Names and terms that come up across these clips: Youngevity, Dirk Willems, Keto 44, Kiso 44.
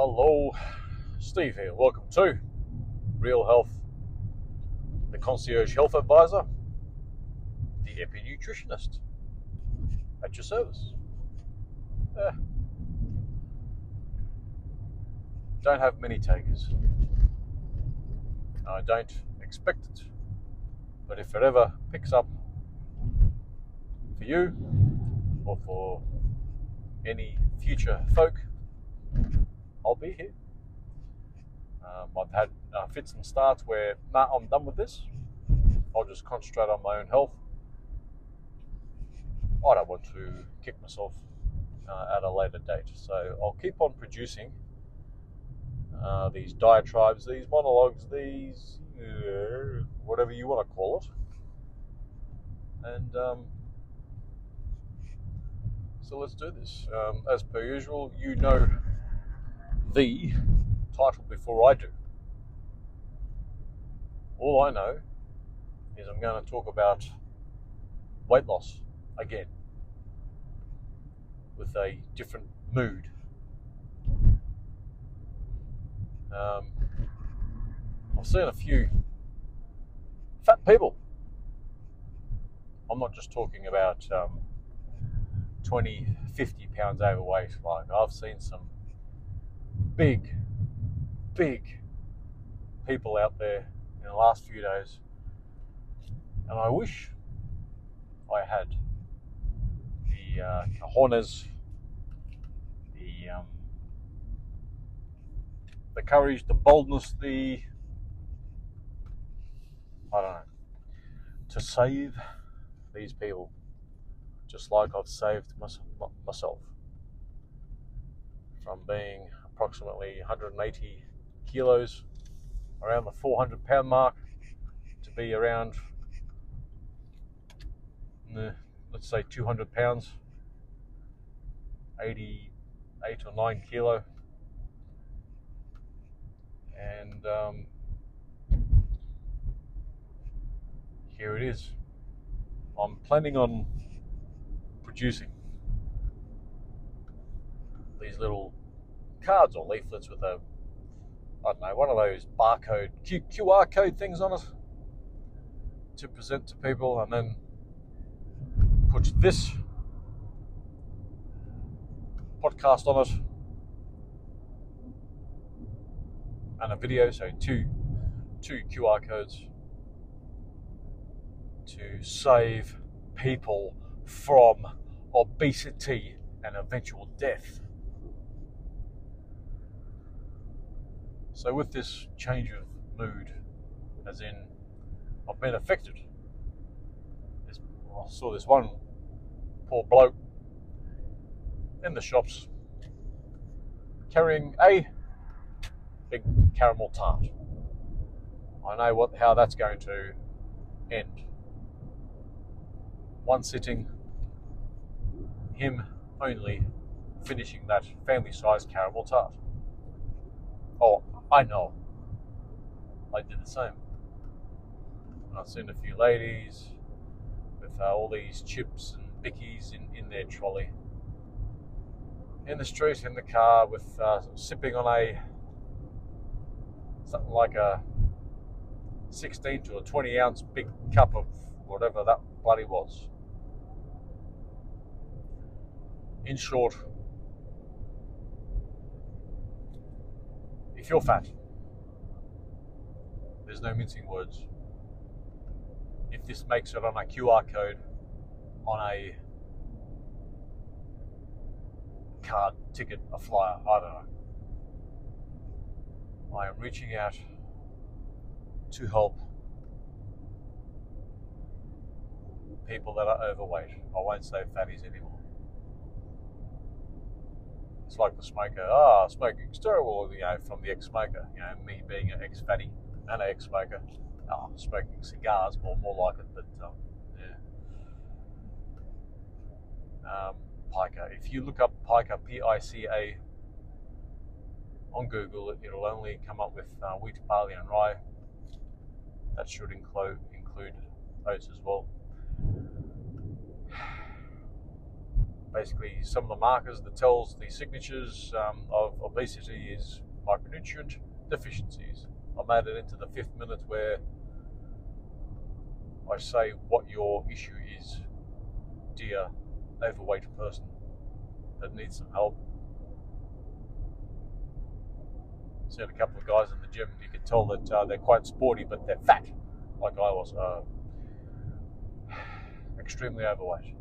Hello, Steve here. Welcome to Real Health, the Concierge Health Advisor, the Epi Nutritionist, at your service. Yeah. Don't have many takers. I don't expect it, but if it ever picks up for you or for any future folk, I'll be here. I've had fits and starts where, nah, I'm done with this. I'll just concentrate on my own health. I don't want to kick myself at a later date. So I'll keep on producing these diatribes, these monologues, these whatever you want to call it. And so let's do this. As per usual, you know the title before I do. All I know is I'm going to talk about weight loss again with a different mood. I've seen a few fat people. I'm not just talking about 20, 50 pounds overweight. Like, I've seen some big people out there in the last few days, and I wish I had the cojones, the courage, the boldness, the, I don't know, to save these people, just like I've saved myself from being approximately 180 kilos, around the 400 pound mark, to be around, let's say, 200 pounds, 88 or 9 kilo. And here it is. I'm planning on producing these little cards or leaflets with a, I don't know, one of those barcode, QR code things on it, to present to people, and then put this podcast on it and a video, so two QR codes to save people from obesity and eventual death. So with this change of mood, as in I've been affected. I saw this one poor bloke in the shops carrying a big caramel tart. I know how that's going to end. One sitting, him only finishing that family-sized caramel tart. Oh, I know. I did the same. I've seen a few ladies with all these chips and bickies in their trolley, in the street, in the car, with sipping on a something like a 16 to a 20 ounce big cup of whatever that bloody was. In short, if you're fat, there's no mincing words. If this makes it on a QR code, on a card, ticket, a flyer, I don't know. I am reaching out to help people that are overweight. I won't say fatties anymore. It's like the smoker. Smoking's terrible, you know, from the ex-smoker. You know, me being an ex-fatty and an ex-smoker. Smoking cigars, more like it, but yeah. Pica. If you look up Pica, P-I-C-A, on Google, it'll only come up with wheat, barley and rye. That should include oats as well. basically some of the markers that tells the signatures of obesity is micronutrient deficiencies. I made it into the 5th minute where I say what your issue is, dear overweight person that needs some help. So a couple of guys in the gym, you can tell that they're quite sporty, but they're fat, like I was, extremely overweight.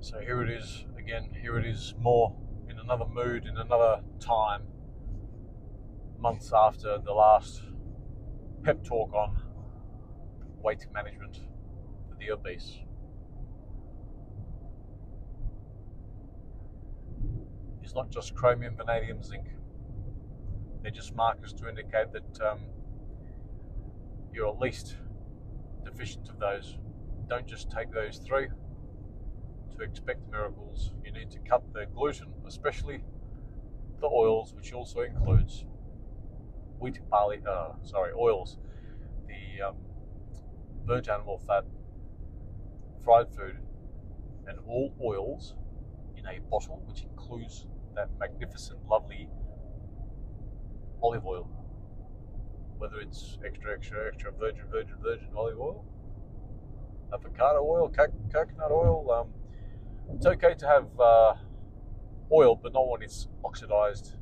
So here it is again, here it is more in another mood, in another time, months after the last pep talk on weight management for the obese. It's not just chromium, vanadium, zinc. They're just markers to indicate that you're at least deficient of those. Don't just take those three to expect miracles. You need to cut the gluten, especially the oils, which also includes wheat, barley, oils, the burnt animal fat, fried food, and all oils in a bottle, which includes that magnificent, lovely olive oil. Whether it's extra virgin olive oil, avocado oil, coconut oil. It's okay to have oil, but not when it's oxidized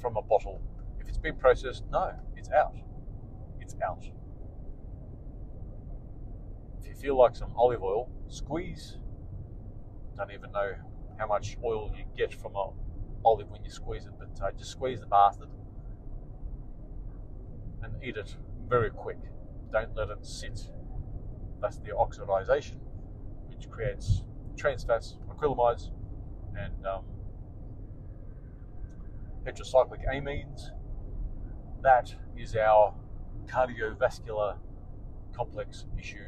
from a bottle. If it's been processed, no, it's out. It's out. If you feel like some olive oil, squeeze. Don't even know how much oil you get from an olive when you squeeze it, but just squeeze the bastard and eat it very quick. Don't let it sit. That's the oxidization, which creates trans fats, acrylamides, and tetracyclic amines. That is our cardiovascular complex issue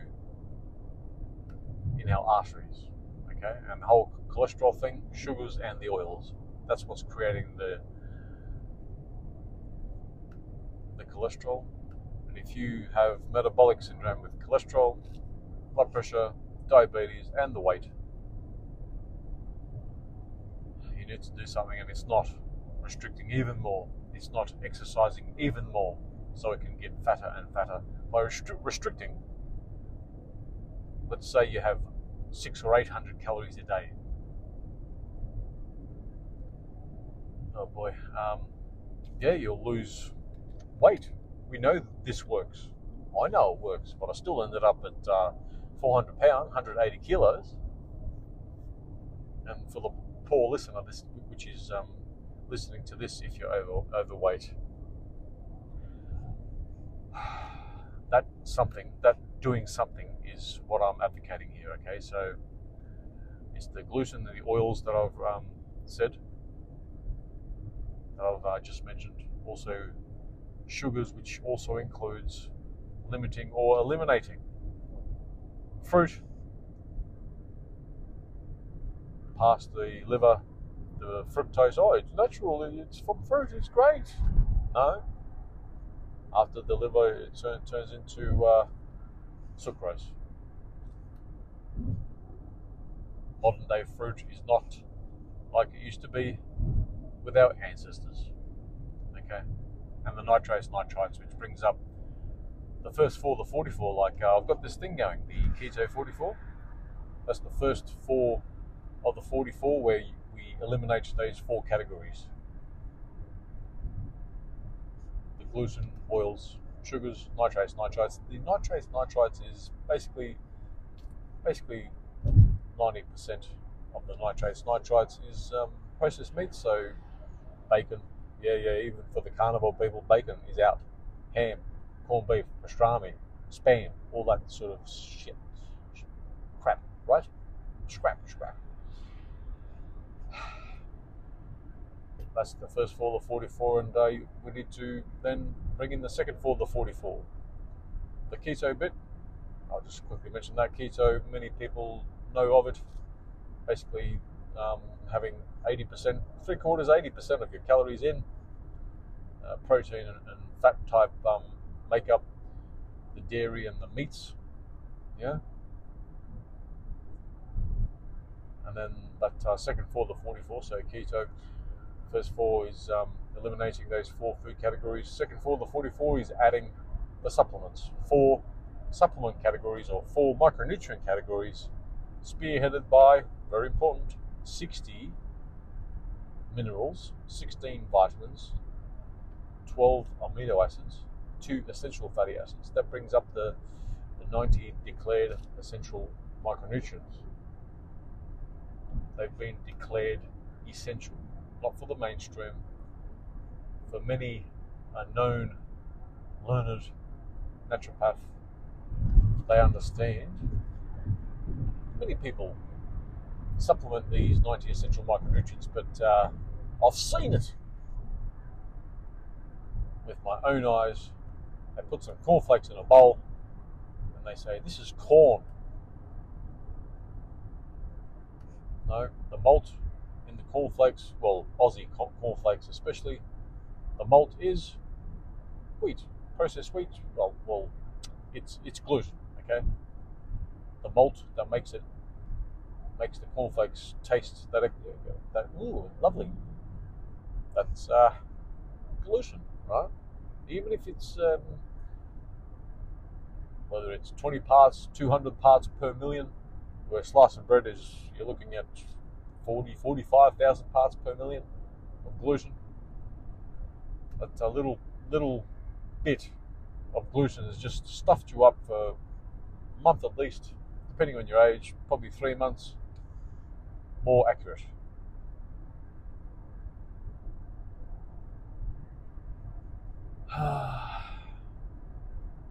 in our arteries, okay? And the whole cholesterol thing, sugars and the oils. That's what's creating the cholesterol. And if you have metabolic syndrome with cholesterol, blood pressure, diabetes, and the weight, you need to do something, and it's not restricting even more. It's not exercising even more, so it can get fatter and fatter. By restricting, let's say you have 600 or 800 calories a day. Oh boy. Yeah, you'll lose weight. We know this works. I know it works, but I still ended up at 400 pounds, 180 kilos. And for the poor listener, this, which is listening to this, if you're overweight, doing something is what I'm advocating here, okay? So it's the gluten and the oils that I've said, that I've just mentioned. Also sugars, which also includes limiting or eliminating fruit, past the liver, the fructose. Oh, it's natural, it's from fruit, it's great. No. After the liver, it turns into sucrose. Modern day fruit is not like it used to be with our ancestors, okay? And the nitrates, nitrites, which brings up the first 4, the 44, like I've got this thing going, the Keto 44. That's the first 4 of the 44 where we eliminate those 4 categories. The gluten, oils, sugars, nitrates, nitrites. The nitrates, nitrites is basically 90% of the nitrates, nitrites is processed meat, so bacon, yeah, even for the carnivore people, bacon is out. Ham, corned beef, pastrami, spam, all that sort of shit. Crap, right? Scrap. That's the first 4 of the 44, and we need to then bring in the second 4 of the 44. The keto bit, I'll just quickly mention that. Keto, many people know of it. Basically, having 80%, three-quarters, 80% of your calories in, protein and fat type make up the dairy and the meats, yeah? and then second four, the 44. So keto, first four is eliminating those four food categories. Second four, the 44, is adding the supplements. Four supplement categories, or four micronutrient categories, spearheaded by, very important, 60 minerals, 16 vitamins, 12 amino acids, 2 essential fatty acids. That brings up the 90 declared essential micronutrients. They've been declared essential, not for the mainstream, for many known learned naturopath. They understand. Many people supplement these 90 essential micronutrients, but I've seen it with my own eyes. They put some cornflakes in a bowl and they say, this is corn. No, the malt in the cornflakes, well, Aussie cornflakes especially, the malt is wheat, processed wheat. Well, it's gluten, okay? The malt that makes the cornflakes taste that ooh, lovely. That's gluten, right? Even if it's whether it's 20 parts, 200 parts per million, where a slice of bread is, you're looking at 40, 45,000 parts per million of gluten. That's a little bit of gluten has just stuffed you up for a month at least, depending on your age, probably 3 months, more accurate.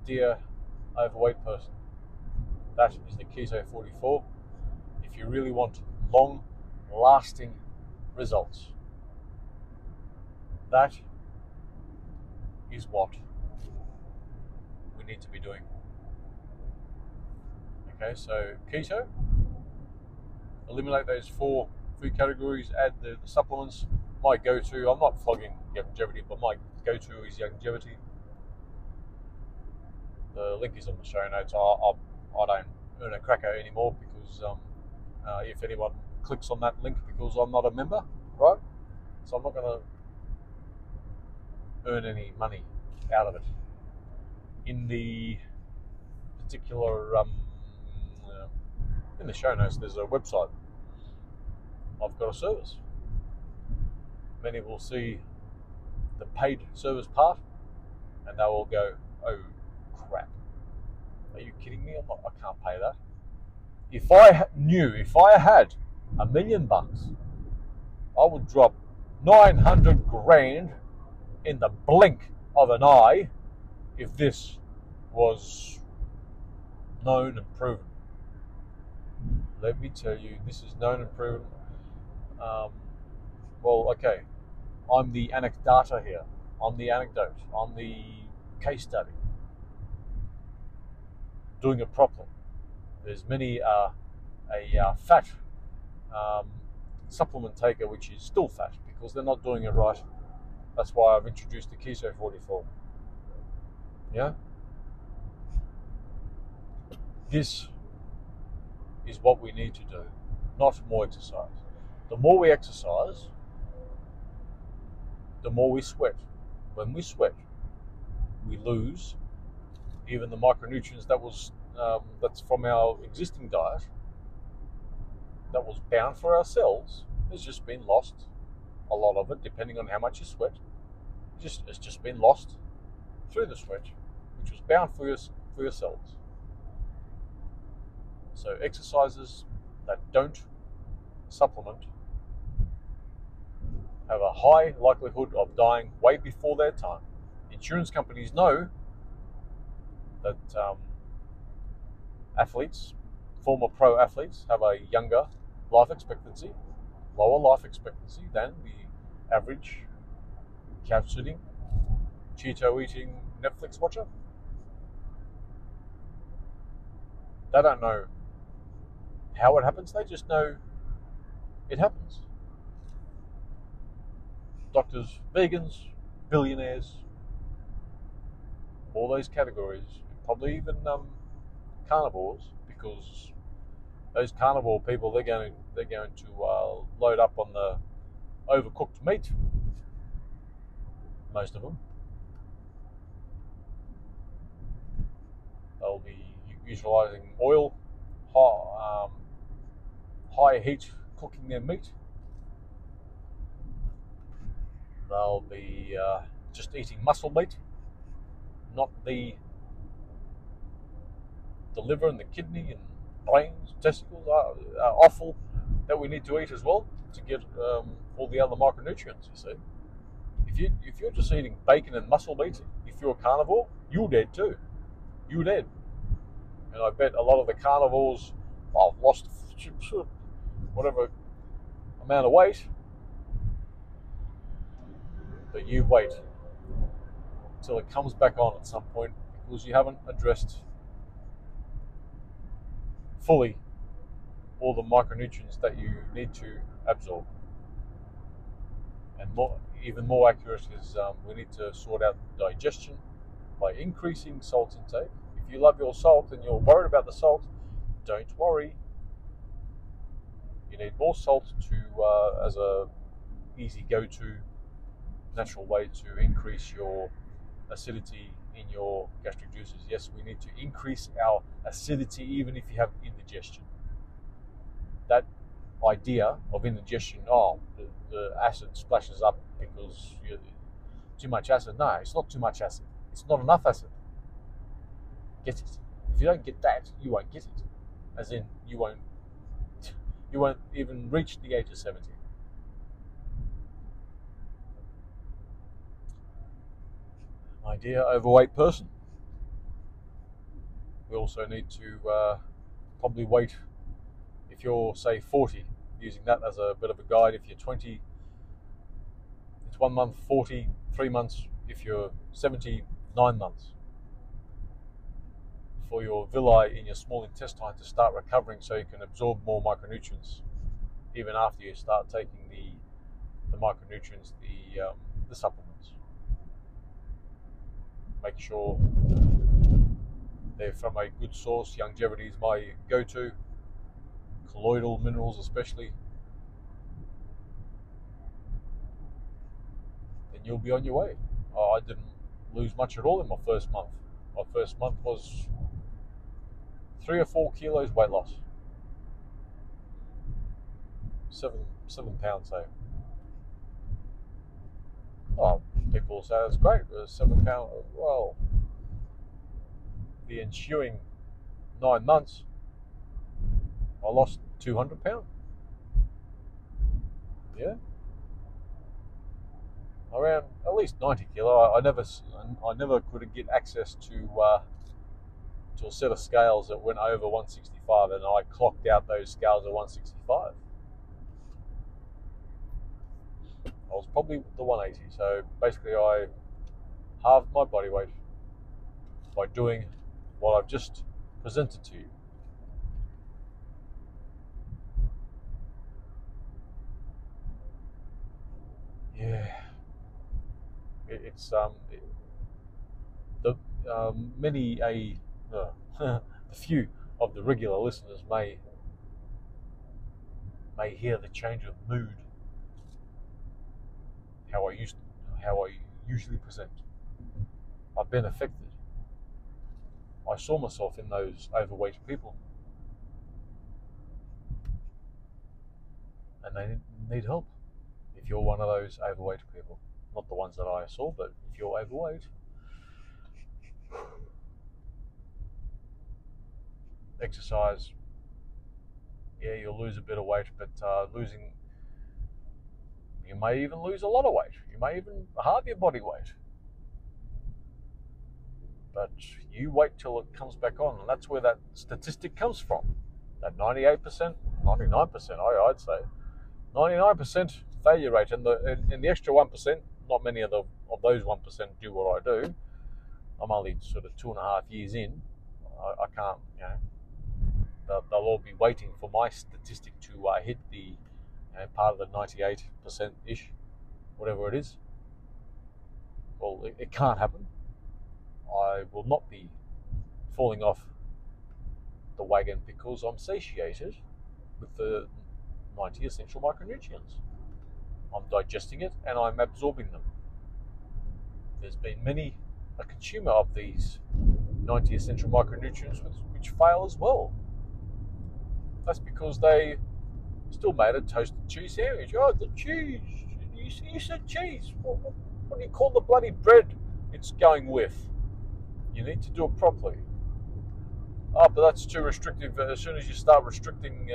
Dear overweight person, that is the Keto 44. If you really want long-lasting results, that is what we need to be doing. Okay, so keto, eliminate those four food categories, add the supplements. My go-to, I'm not flogging Youngevity, but my go-to is Youngevity. The link is on the show notes. I don't earn a cracker anymore because if anyone clicks on that link, because I'm not a member, right? So I'm not going to earn any money out of it. In the particular, in the show notes, there's a website. I've got a service. Many will see the paid service part and they will go, oh crap, are you kidding me? I can't pay that. If I knew, if I had $1 million bucks, I would drop 900 grand in the blink of an eye if this was known and proven. Let me tell you, this is known and proven. Well, okay, I'm the anecdata here. I'm the anecdote. I'm the case study. Doing it properly. There's many fat supplement taker which is still fat because they're not doing it right. That's why I've introduced the Kiso 44. Yeah? This is what we need to do, not more exercise. The more we exercise, the more we sweat. When we sweat, we lose even the micronutrients that was that's from our existing diet, that was bound for our cells. It's just been lost, a lot of it, depending on how much you sweat. It's just been lost through the sweat, which was bound for your cells. So exercises that don't supplement have a high likelihood of dying way before their time. Insurance companies know that athletes, former pro athletes, have a younger life expectancy, lower life expectancy than the average couch sitting, Cheeto eating, Netflix watcher. They don't know how it happens, they just know it happens. Doctors, vegans, billionaires, all those categories, probably even carnivores, because those carnivore people, they're going to load up on the overcooked meat, most of them. They'll be utilizing oil, high heat cooking their meat. They'll be just eating muscle meat, not the liver and the kidney and brains, testicles are offal that we need to eat as well to get all the other micronutrients, you see. If you're just eating bacon and muscle meat, if you're a carnivore, you're dead too. You're dead. And I bet a lot of the carnivores have lost whatever amount of weight, but you wait till it comes back on at some point because you haven't addressed fully all the micronutrients that you need to absorb. And even more accurate is we need to sort out digestion by increasing salt intake. If you love your salt and you're worried about the salt, don't worry. You need more salt to as a easy go-to natural way to increase your acidity in your gastric juices. Yes, we need to increase our acidity even if you have indigestion. That idea of indigestion, oh, the acid splashes up because you're too much acid. No, it's not too much acid. It's not enough acid. Get it. If you don't get that, you won't get it. As in, you won't even reach the age of 70. My dear overweight person, we also need to probably wait. If you're, say, 40, using that as a bit of a guide. If you're 20, it's 1 month, 40, 3 months. If you're 70, 9 months for your villi in your small intestine to start recovering, so you can absorb more micronutrients, even after you start taking the micronutrients, the supplements. Make sure they're from a good source. Youngevity is my go-to. Colloidal minerals especially. Then you'll be on your way. I didn't lose much at all in my first month. My first month was 3 or 4 kilos weight loss. 7 pounds, say. Oh, people say that's great. 7 pounds. Well, the ensuing 9 months, I lost 200 pounds. Yeah. Around at least 90 kilo. I never could get access to a set of scales that went over 165, and I clocked out those scales at 165. I was probably the 180, so basically I halved my body weight by doing what I've just presented to you. Yeah, it's the few of the regular listeners may hear the change of mood. How I usually present. I've been affected. I saw myself in those overweight people, and they need help. If you're one of those overweight people, not the ones that I saw, but if you're overweight, exercise. Yeah, you'll lose a bit of weight, but you may even lose a lot of weight. You may even halve your body weight. But you wait till it comes back on, and that's where that statistic comes from. That 98%, 99%, I'd say, 99%. Failure rate, and the extra 1%. Not many of those 1% do what I do. I'm only sort of 2.5 years in. I can't, you know. They'll all be waiting for my statistic to hit the, you know, part of the 98% ish, whatever it is. Well, it can't happen. I will not be falling off the wagon because I'm satiated with the 90 essential micronutrients. I'm digesting it and I'm absorbing them. There's been many a consumer of these 90 essential micronutrients which fail as well. That's because they still made a toasted cheese sandwich. Oh, the cheese. You said cheese. What do you call the bloody bread it's going with? You need to do it properly. Oh, but that's too restrictive. As soon as you start restricting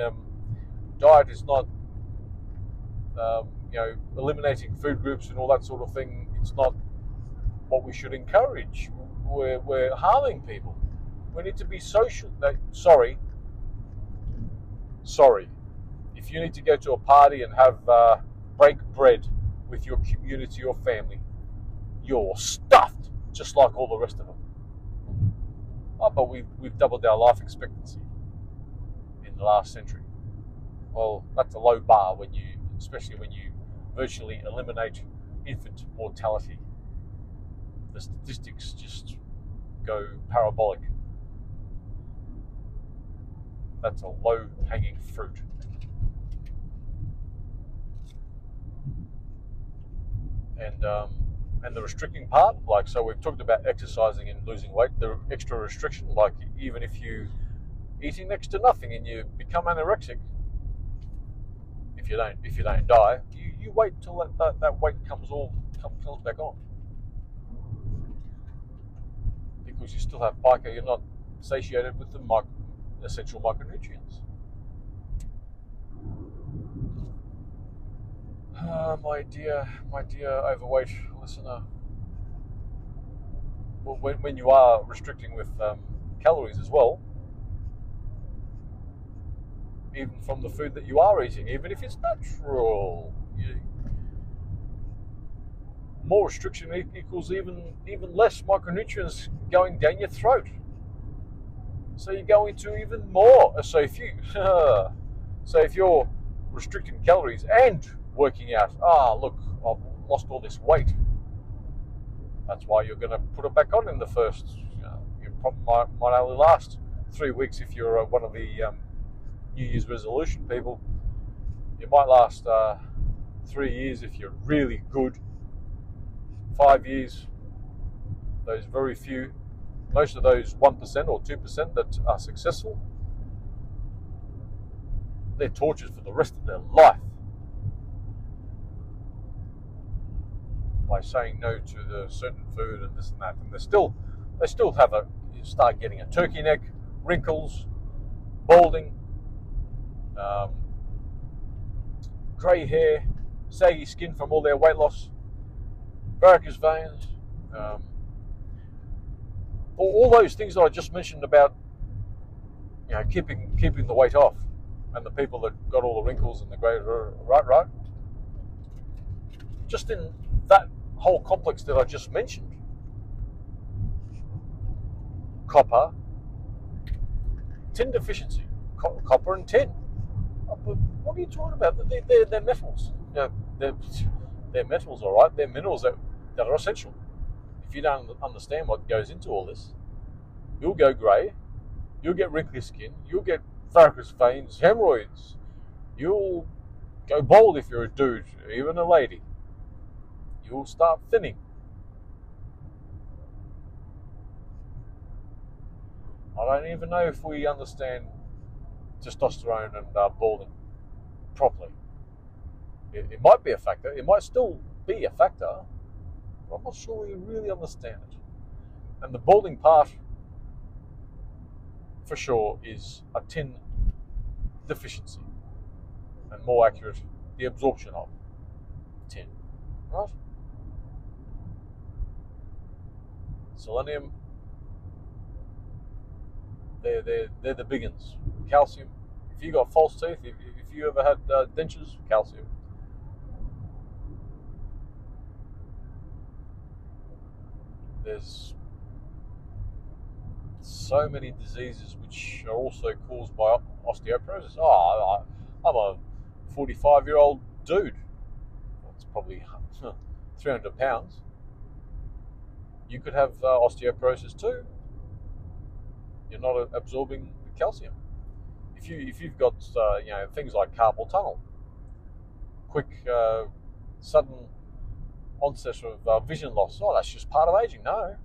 diet, it's not, eliminating food groups and all that sort of thing. It's not what we should encourage. We're harming people. We need to be social. No, sorry. If you need to go to a party and have break bread with your community or family, you're stuffed just like all the rest of them. Oh, but we've doubled our life expectancy in the last century. Well, that's a low bar especially when you virtually eliminate infant mortality. The statistics just go parabolic. That's a low-hanging fruit. And the restricting part, like, so we've talked about exercising and losing weight, the extra restriction, like even if you eating next to nothing and you become anorexic, if you don't die, you wait till that weight comes back on. Because you still have pica, you're not satiated with the essential micronutrients. My dear overweight listener, well, when you are restricting with calories as well, even from the food that you are eating, even if it's natural, more restriction equals even less micronutrients going down your throat. So you go into even more. So if you're restricting calories and working out, look, I've lost all this weight. That's why you're going to put it back on in the first, you probably might only last 3 weeks if you're one of the New Year's resolution people. You might last 3 years if you're really good, 5 years, those very few, most of those 1% or 2% that are successful, they're tortured for the rest of their life by saying no to the certain food and this and that, and they still have start getting a turkey neck, wrinkles, balding, grey hair, saggy skin from all their weight loss, varicose veins, all those things that I just mentioned about, keeping the weight off, and the people that got all the wrinkles and the grey, right? Just in that whole complex that I just mentioned, copper, tin deficiency, copper and tin. What are you talking about? They're metals. They're metals, all right. They're minerals that are essential. If you don't understand what goes into all this, you'll go grey, you'll get wrinkly skin, you'll get varicose veins, hemorrhoids, you'll go bald if you're a dude, even a lady. You'll start thinning. I don't even know if we understand testosterone and balding properly. It might be a factor. It might still be a factor. But I'm not sure we really understand it. And the balding part, for sure, is a tin deficiency. And more accurate, the absorption of tin. Right? Selenium, they're the big ones. Calcium, if you got false teeth, if you ever had dentures, calcium. There's so many diseases which are also caused by osteoporosis. I'm a 45-year-old dude. That's probably 300 pounds. You could have osteoporosis too. You're not absorbing calcium. If you've got you know, things like carpal tunnel, quick sudden onset of vision loss, oh, that's just part of aging. No.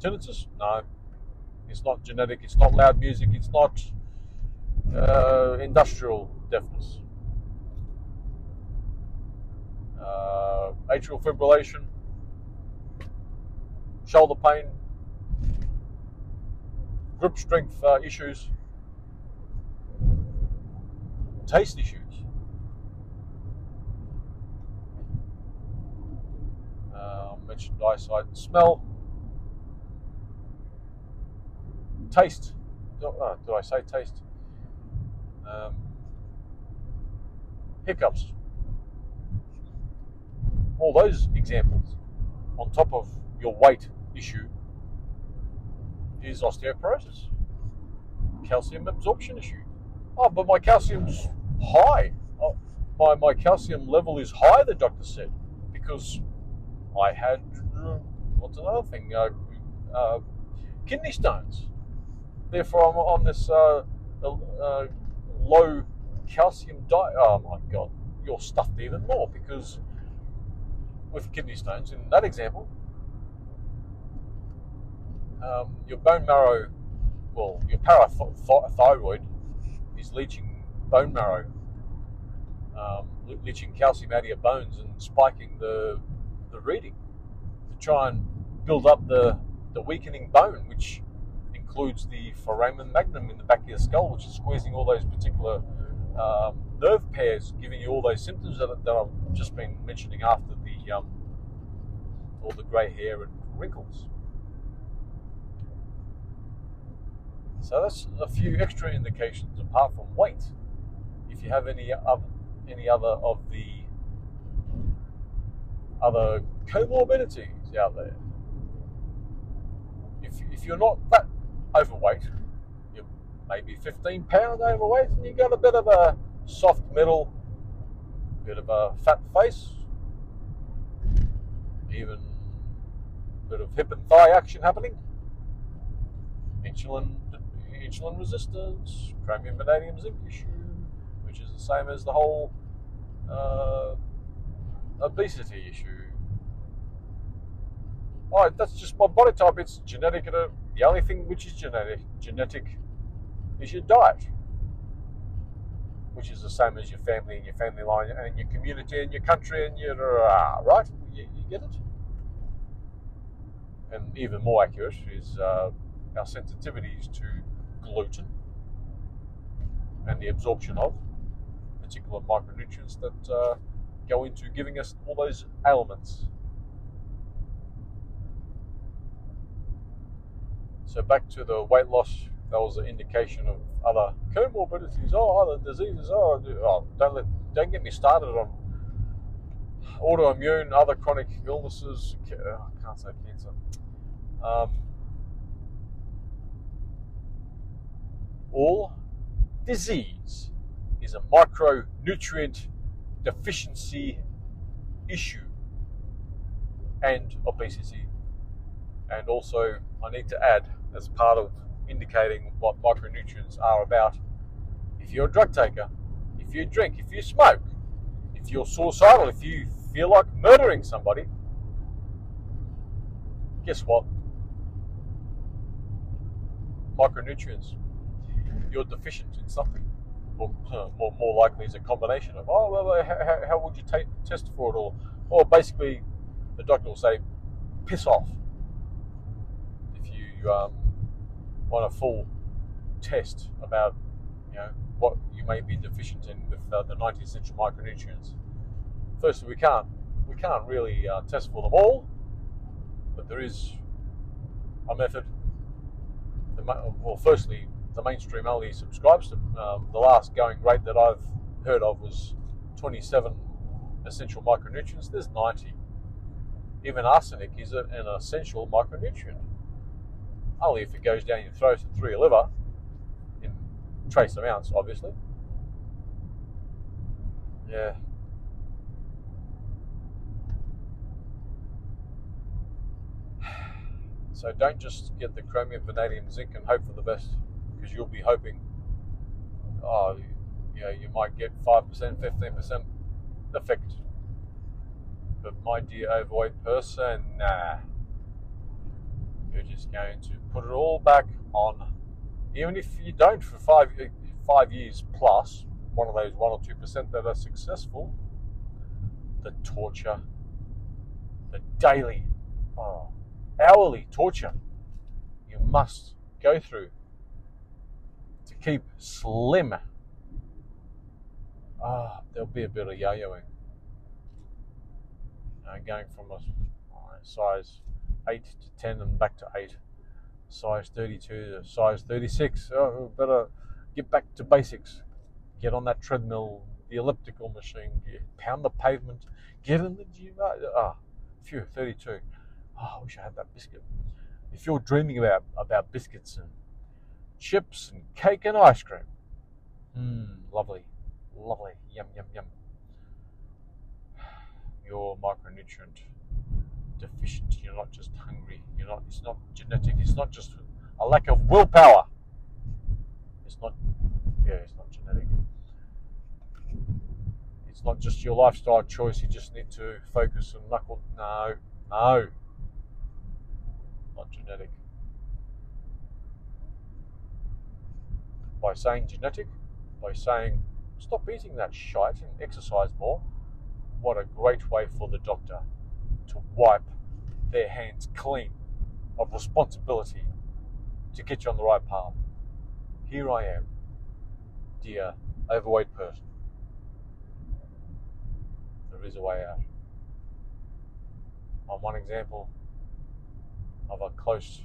Tinnitus? No. It's not genetic, it's not loud music, it's not industrial deafness. Atrial fibrillation, shoulder pain, grip strength issues, taste issues. Mentioned eyesight and smell. Taste. Did I say taste? Hiccups. All those examples on top of your weight issue is osteoporosis. Calcium absorption issue. Oh, but my calcium's high. Oh, my calcium level is high, the doctor said, because I had, what's another thing, kidney stones. Therefore, I'm on this low calcium diet. Oh my God, you're stuffed even more, because with kidney stones, in that example, your bone marrow, well, your parathyroid is leaching bone marrow, leaching calcium out of your bones and spiking the reading to try and build up the weakening bone, which includes the foramen magnum in the back of your skull, which is squeezing all those particular nerve pairs, giving you all those symptoms that I've just been mentioning after the all the grey hair and wrinkles. So that's a few extra indications apart from weight. If you have any other of the other comorbidities out there, if you're not that overweight, you're maybe 15 pounds overweight and you've got a bit of a soft middle, bit of a fat face, even a bit of hip and thigh action happening, insulin resistance, chromium, vanadium, zinc issue, which is the same as the whole obesity issue. Oh, that's just my body type, it's genetic. The only thing which is genetic is your diet, which is the same as your family and your family line and your community and your country and your right? You get it? And even more accurate is our sensitivities to gluten and the absorption of particular micronutrients that go into giving us all those ailments. So back to the weight loss, that was an indication of other comorbidities, other diseases, don't get me started on autoimmune, other chronic illnesses, I can't say cancer, all disease is a micronutrient deficiency issue, and obesity. And also, I need to add, as part of indicating what micronutrients are about, if you're a drug taker, if you drink, if you smoke, if you're suicidal, if you feel like murdering somebody, guess what? Micronutrients. You're deficient in something. More likely is a combination of, how would you test for it all? Or basically, the doctor will say, piss off. If you want a full test about, you know, what you may be deficient in with the 90 essential micronutrients. Firstly, we can't really test for them all, but there is a method. Firstly, the mainstream only subscribes to. The last going rate that I've heard of was 27 essential micronutrients. There's 90. Even arsenic is an essential micronutrient. Only if it goes down your throat and through your liver, in trace amounts, obviously. Yeah. So don't just get the chromium, vanadium, zinc and hope for the best. because you'll be hoping, oh, you know, you might get 5%, 15% effect. But my dear overweight person, nah. You're just going to put it all back on. Even if you don't for five years plus, one of those 1 or 2% that are successful, the torture, the daily, hourly torture you must go through to keep slim. There'll be a bit of yo-yoing. Going from a size 8 to 10 and back to 8, size 32 to size 36. Oh, better get back to basics. Get on that treadmill, the elliptical machine, pound the pavement, get in the gym. Ah, phew, 32. Oh, I wish I had that biscuit. If you're dreaming about biscuits and chips and cake and ice cream, lovely, lovely, yum, yum, yum. You're micronutrient deficient. You're not just hungry. You're not. It's not genetic. It's not just a lack of willpower. It's not. Yeah, it's not genetic. It's not just your lifestyle choice. You just need to focus and knuckle. No, no. Not genetic. By saying genetic, by saying stop eating that shite and exercise more. What a great way for the doctor to wipe their hands clean of responsibility to get you on the right path. Here I am, dear overweight person. There is a way out. On one example of a close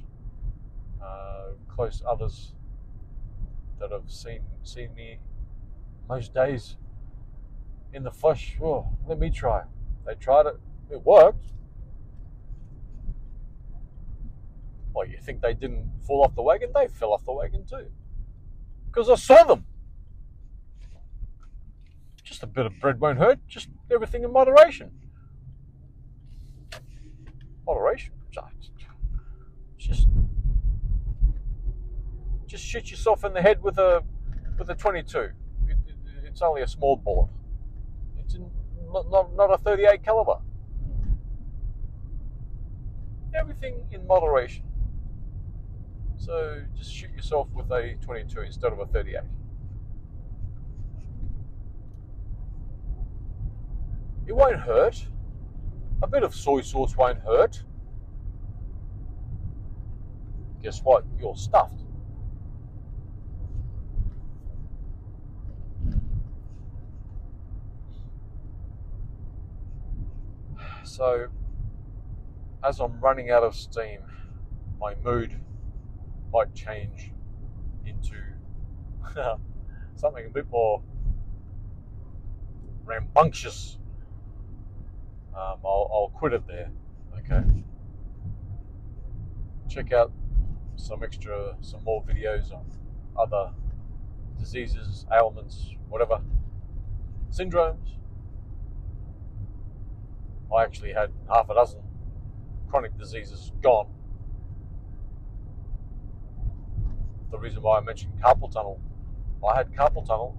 others that have seen me most days in the flesh, oh, let me try. They tried it, it worked. Well, you think they didn't fall off the wagon? They fell off the wagon too. Because I saw them. Just a bit of bread won't hurt, just everything in moderation. Moderation? Just shoot yourself in the head with a 22. It's only a small bullet. It's not a 38 caliber. Everything in moderation. So just shoot yourself with a 22 instead of a 38. It won't hurt. A bit of soy sauce won't hurt. Guess what? You're stuffed. So, as I'm running out of steam, my mood might change into something a bit more rambunctious. I'll quit it there, okay? Check out some more videos on other diseases, ailments, whatever, syndromes. I actually had half a dozen chronic diseases gone. The reason why I mentioned carpal tunnel, I had carpal tunnel.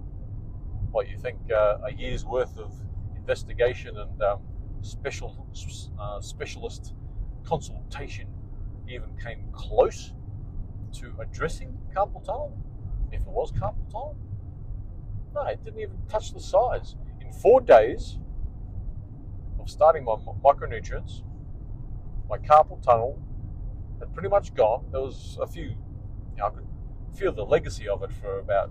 What, you think a year's worth of investigation and specialist consultation even came close to addressing carpal tunnel? If it was carpal tunnel? No, it didn't even touch the size. In 4 days, starting my micronutrients, my carpal tunnel had pretty much gone. There was a few, you know, I could feel the legacy of it for about,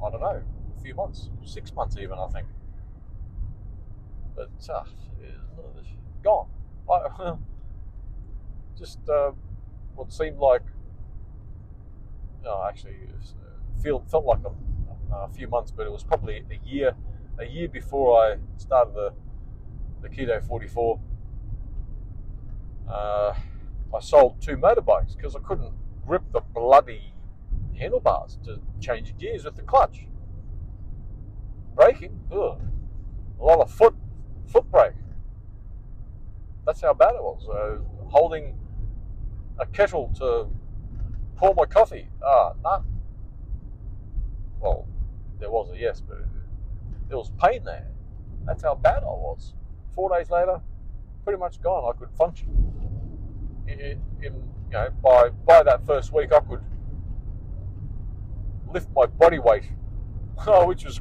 I don't know, a few months, 6 months even, I think. But gone. What seemed like, felt like a few months, but it was probably a year before I started the Keto 44. I sold 2 motorbikes because I couldn't grip the bloody handlebars to change gears with the clutch. Braking, a lot of foot brake. That's how bad it was. Holding a kettle to pour my coffee, Well, there was a yes, but there was pain there. That's how bad I was. 4 days later, pretty much gone. I could function. You know, by that first week, I could lift my body weight, which was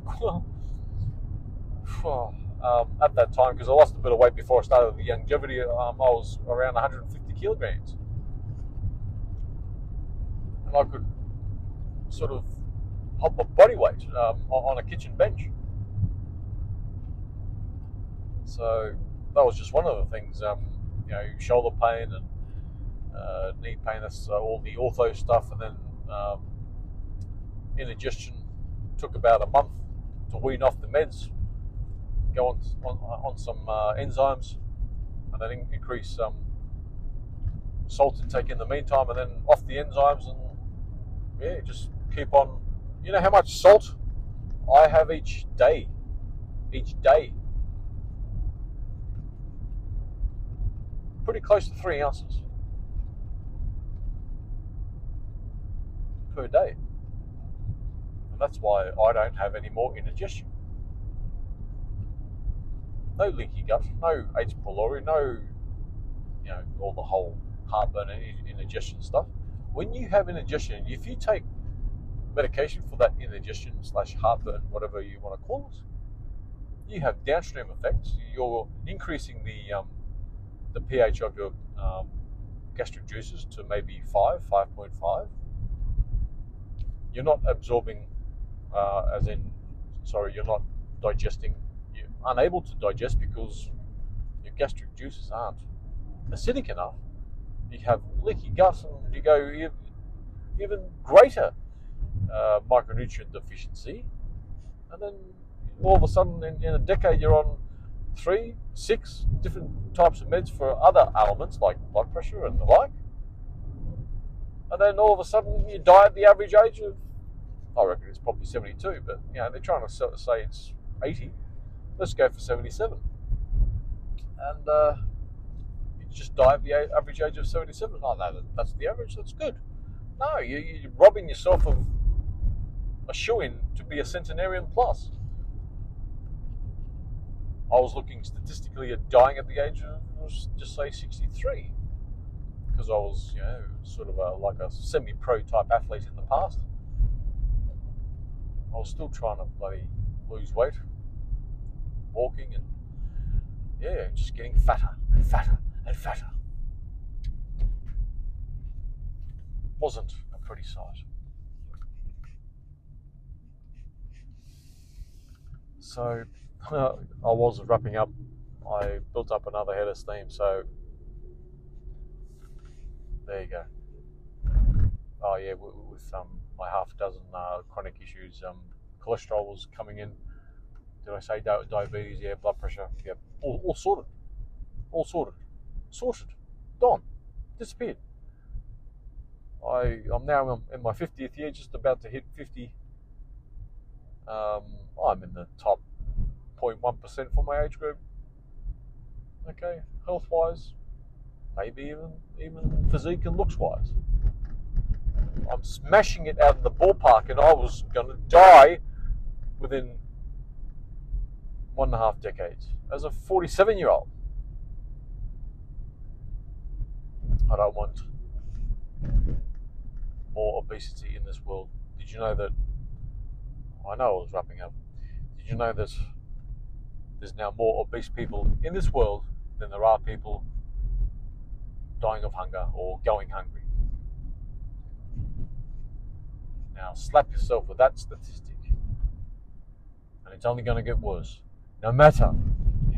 at that time, because I lost a bit of weight before I started the Youngevity. I was around 150 kilograms, and I could sort of pop my body weight on a kitchen bench. So that was just one of the things. You know, shoulder pain and knee pain, that's all the ortho stuff, and then indigestion took about a month to wean off the meds, go on some enzymes, and then increase salt intake in the meantime, and then off the enzymes, and yeah, just keep on. You know how much salt I have each day? Each day. Pretty close to 3 ounces per day. And that's why I don't have any more indigestion. No leaky gut, no H. pylori, no, you know, all the whole heartburn and indigestion stuff. When you have indigestion, if you take medication for that indigestion / heartburn, whatever you want to call it, you have downstream effects. You're increasing the pH of your gastric juices to maybe 5.5. You're not absorbing, you're not digesting. You're unable to digest because your gastric juices aren't acidic enough. You have leaky gut, and you go even greater micronutrient deficiency, and then all of a sudden, in a decade, you're on 3, 6 different types of meds for other ailments like blood pressure and the like, and then all of a sudden you die at the average age of, I reckon it's probably 72, but you know, they're trying to say it's 80. Let's go for 77, and you just die at the average age of 77. Oh no, that's the average, that's good. No, you're robbing yourself of a shoo-in to be a centenarian plus. I was looking statistically at dying at the age of, just say, 63, because I was, you know, sort of like a semi-pro type athlete in the past. I was still trying to bloody lose weight, walking, and yeah, just getting fatter and fatter and fatter. Wasn't a pretty sight. So I was wrapping up. I built up another head of steam, so there you go. Oh yeah, with my half a dozen chronic issues, cholesterol was coming in. Did I say diabetes? Yeah, blood pressure. Yeah, all sorted. All sorted. Sorted. Gone. Disappeared. I'm now in my 50th year, just about to hit 50. I'm in the top 0.1% for my age group. Okay, health-wise, maybe even physique and looks-wise. I'm smashing it out of the ballpark, and I was going to die within 1.5 decades as a 47-year-old. I don't want more obesity in this world. Did you know that? I know I was wrapping up. Did you know that there's now more obese people in this world than there are people dying of hunger or going hungry? Now slap yourself with that statistic, and it's only going to get worse. No matter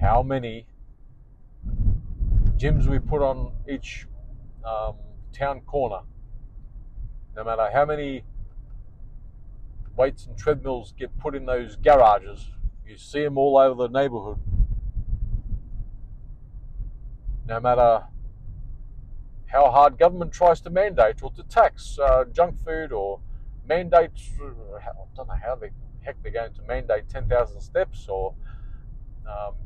how many gyms we put on each town corner, no matter how many weights and treadmills get put in those garages, you see them all over the neighborhood. No matter how hard government tries to mandate or to tax junk food, or mandate, I don't know how the heck they're going to mandate 10,000 steps, or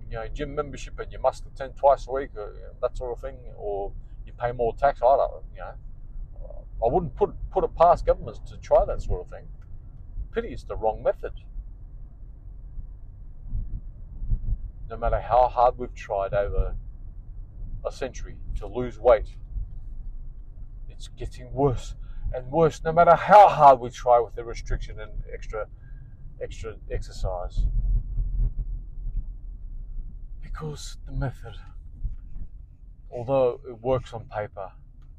you know, gym membership and you must attend twice a week, or that sort of thing, or you pay more tax. I don't, you know. I wouldn't put it past governments to try that sort of thing. pity is the wrong method. No matter how hard we've tried over a century to lose weight, it's getting worse and worse, no matter how hard we try with the restriction and extra exercise. Because the method, although it works on paper,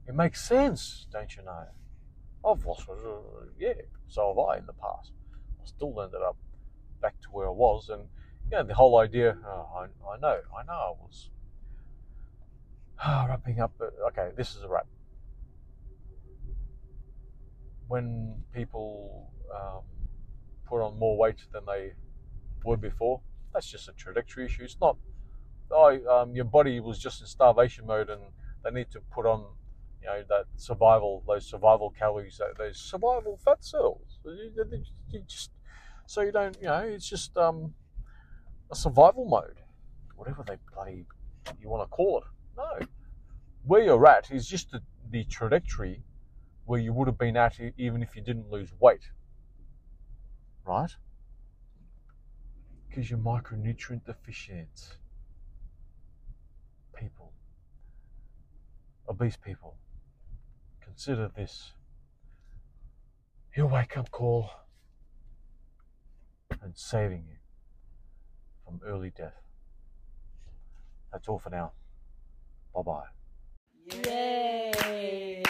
it makes sense, don't you know? I've lost, yeah, so have I in the past. I still ended up back to where I was, and you know, the whole idea, I know I was wrapping up, but okay, this is a wrap. When people put on more weight than they were before, that's just a trajectory issue. It's not, your body was just in starvation mode and they need to put on, you know, that survival, those survival calories, those survival fat cells. You just, so you don't, you know, it's just a survival mode, whatever they bloody you want to call it. No, where you're at is just the trajectory where you would have been at even if you didn't lose weight, right? Because you're micronutrient deficient. People, obese people, consider this your wake-up call and saving you from early death. That's all for now. Bye-bye. Yay!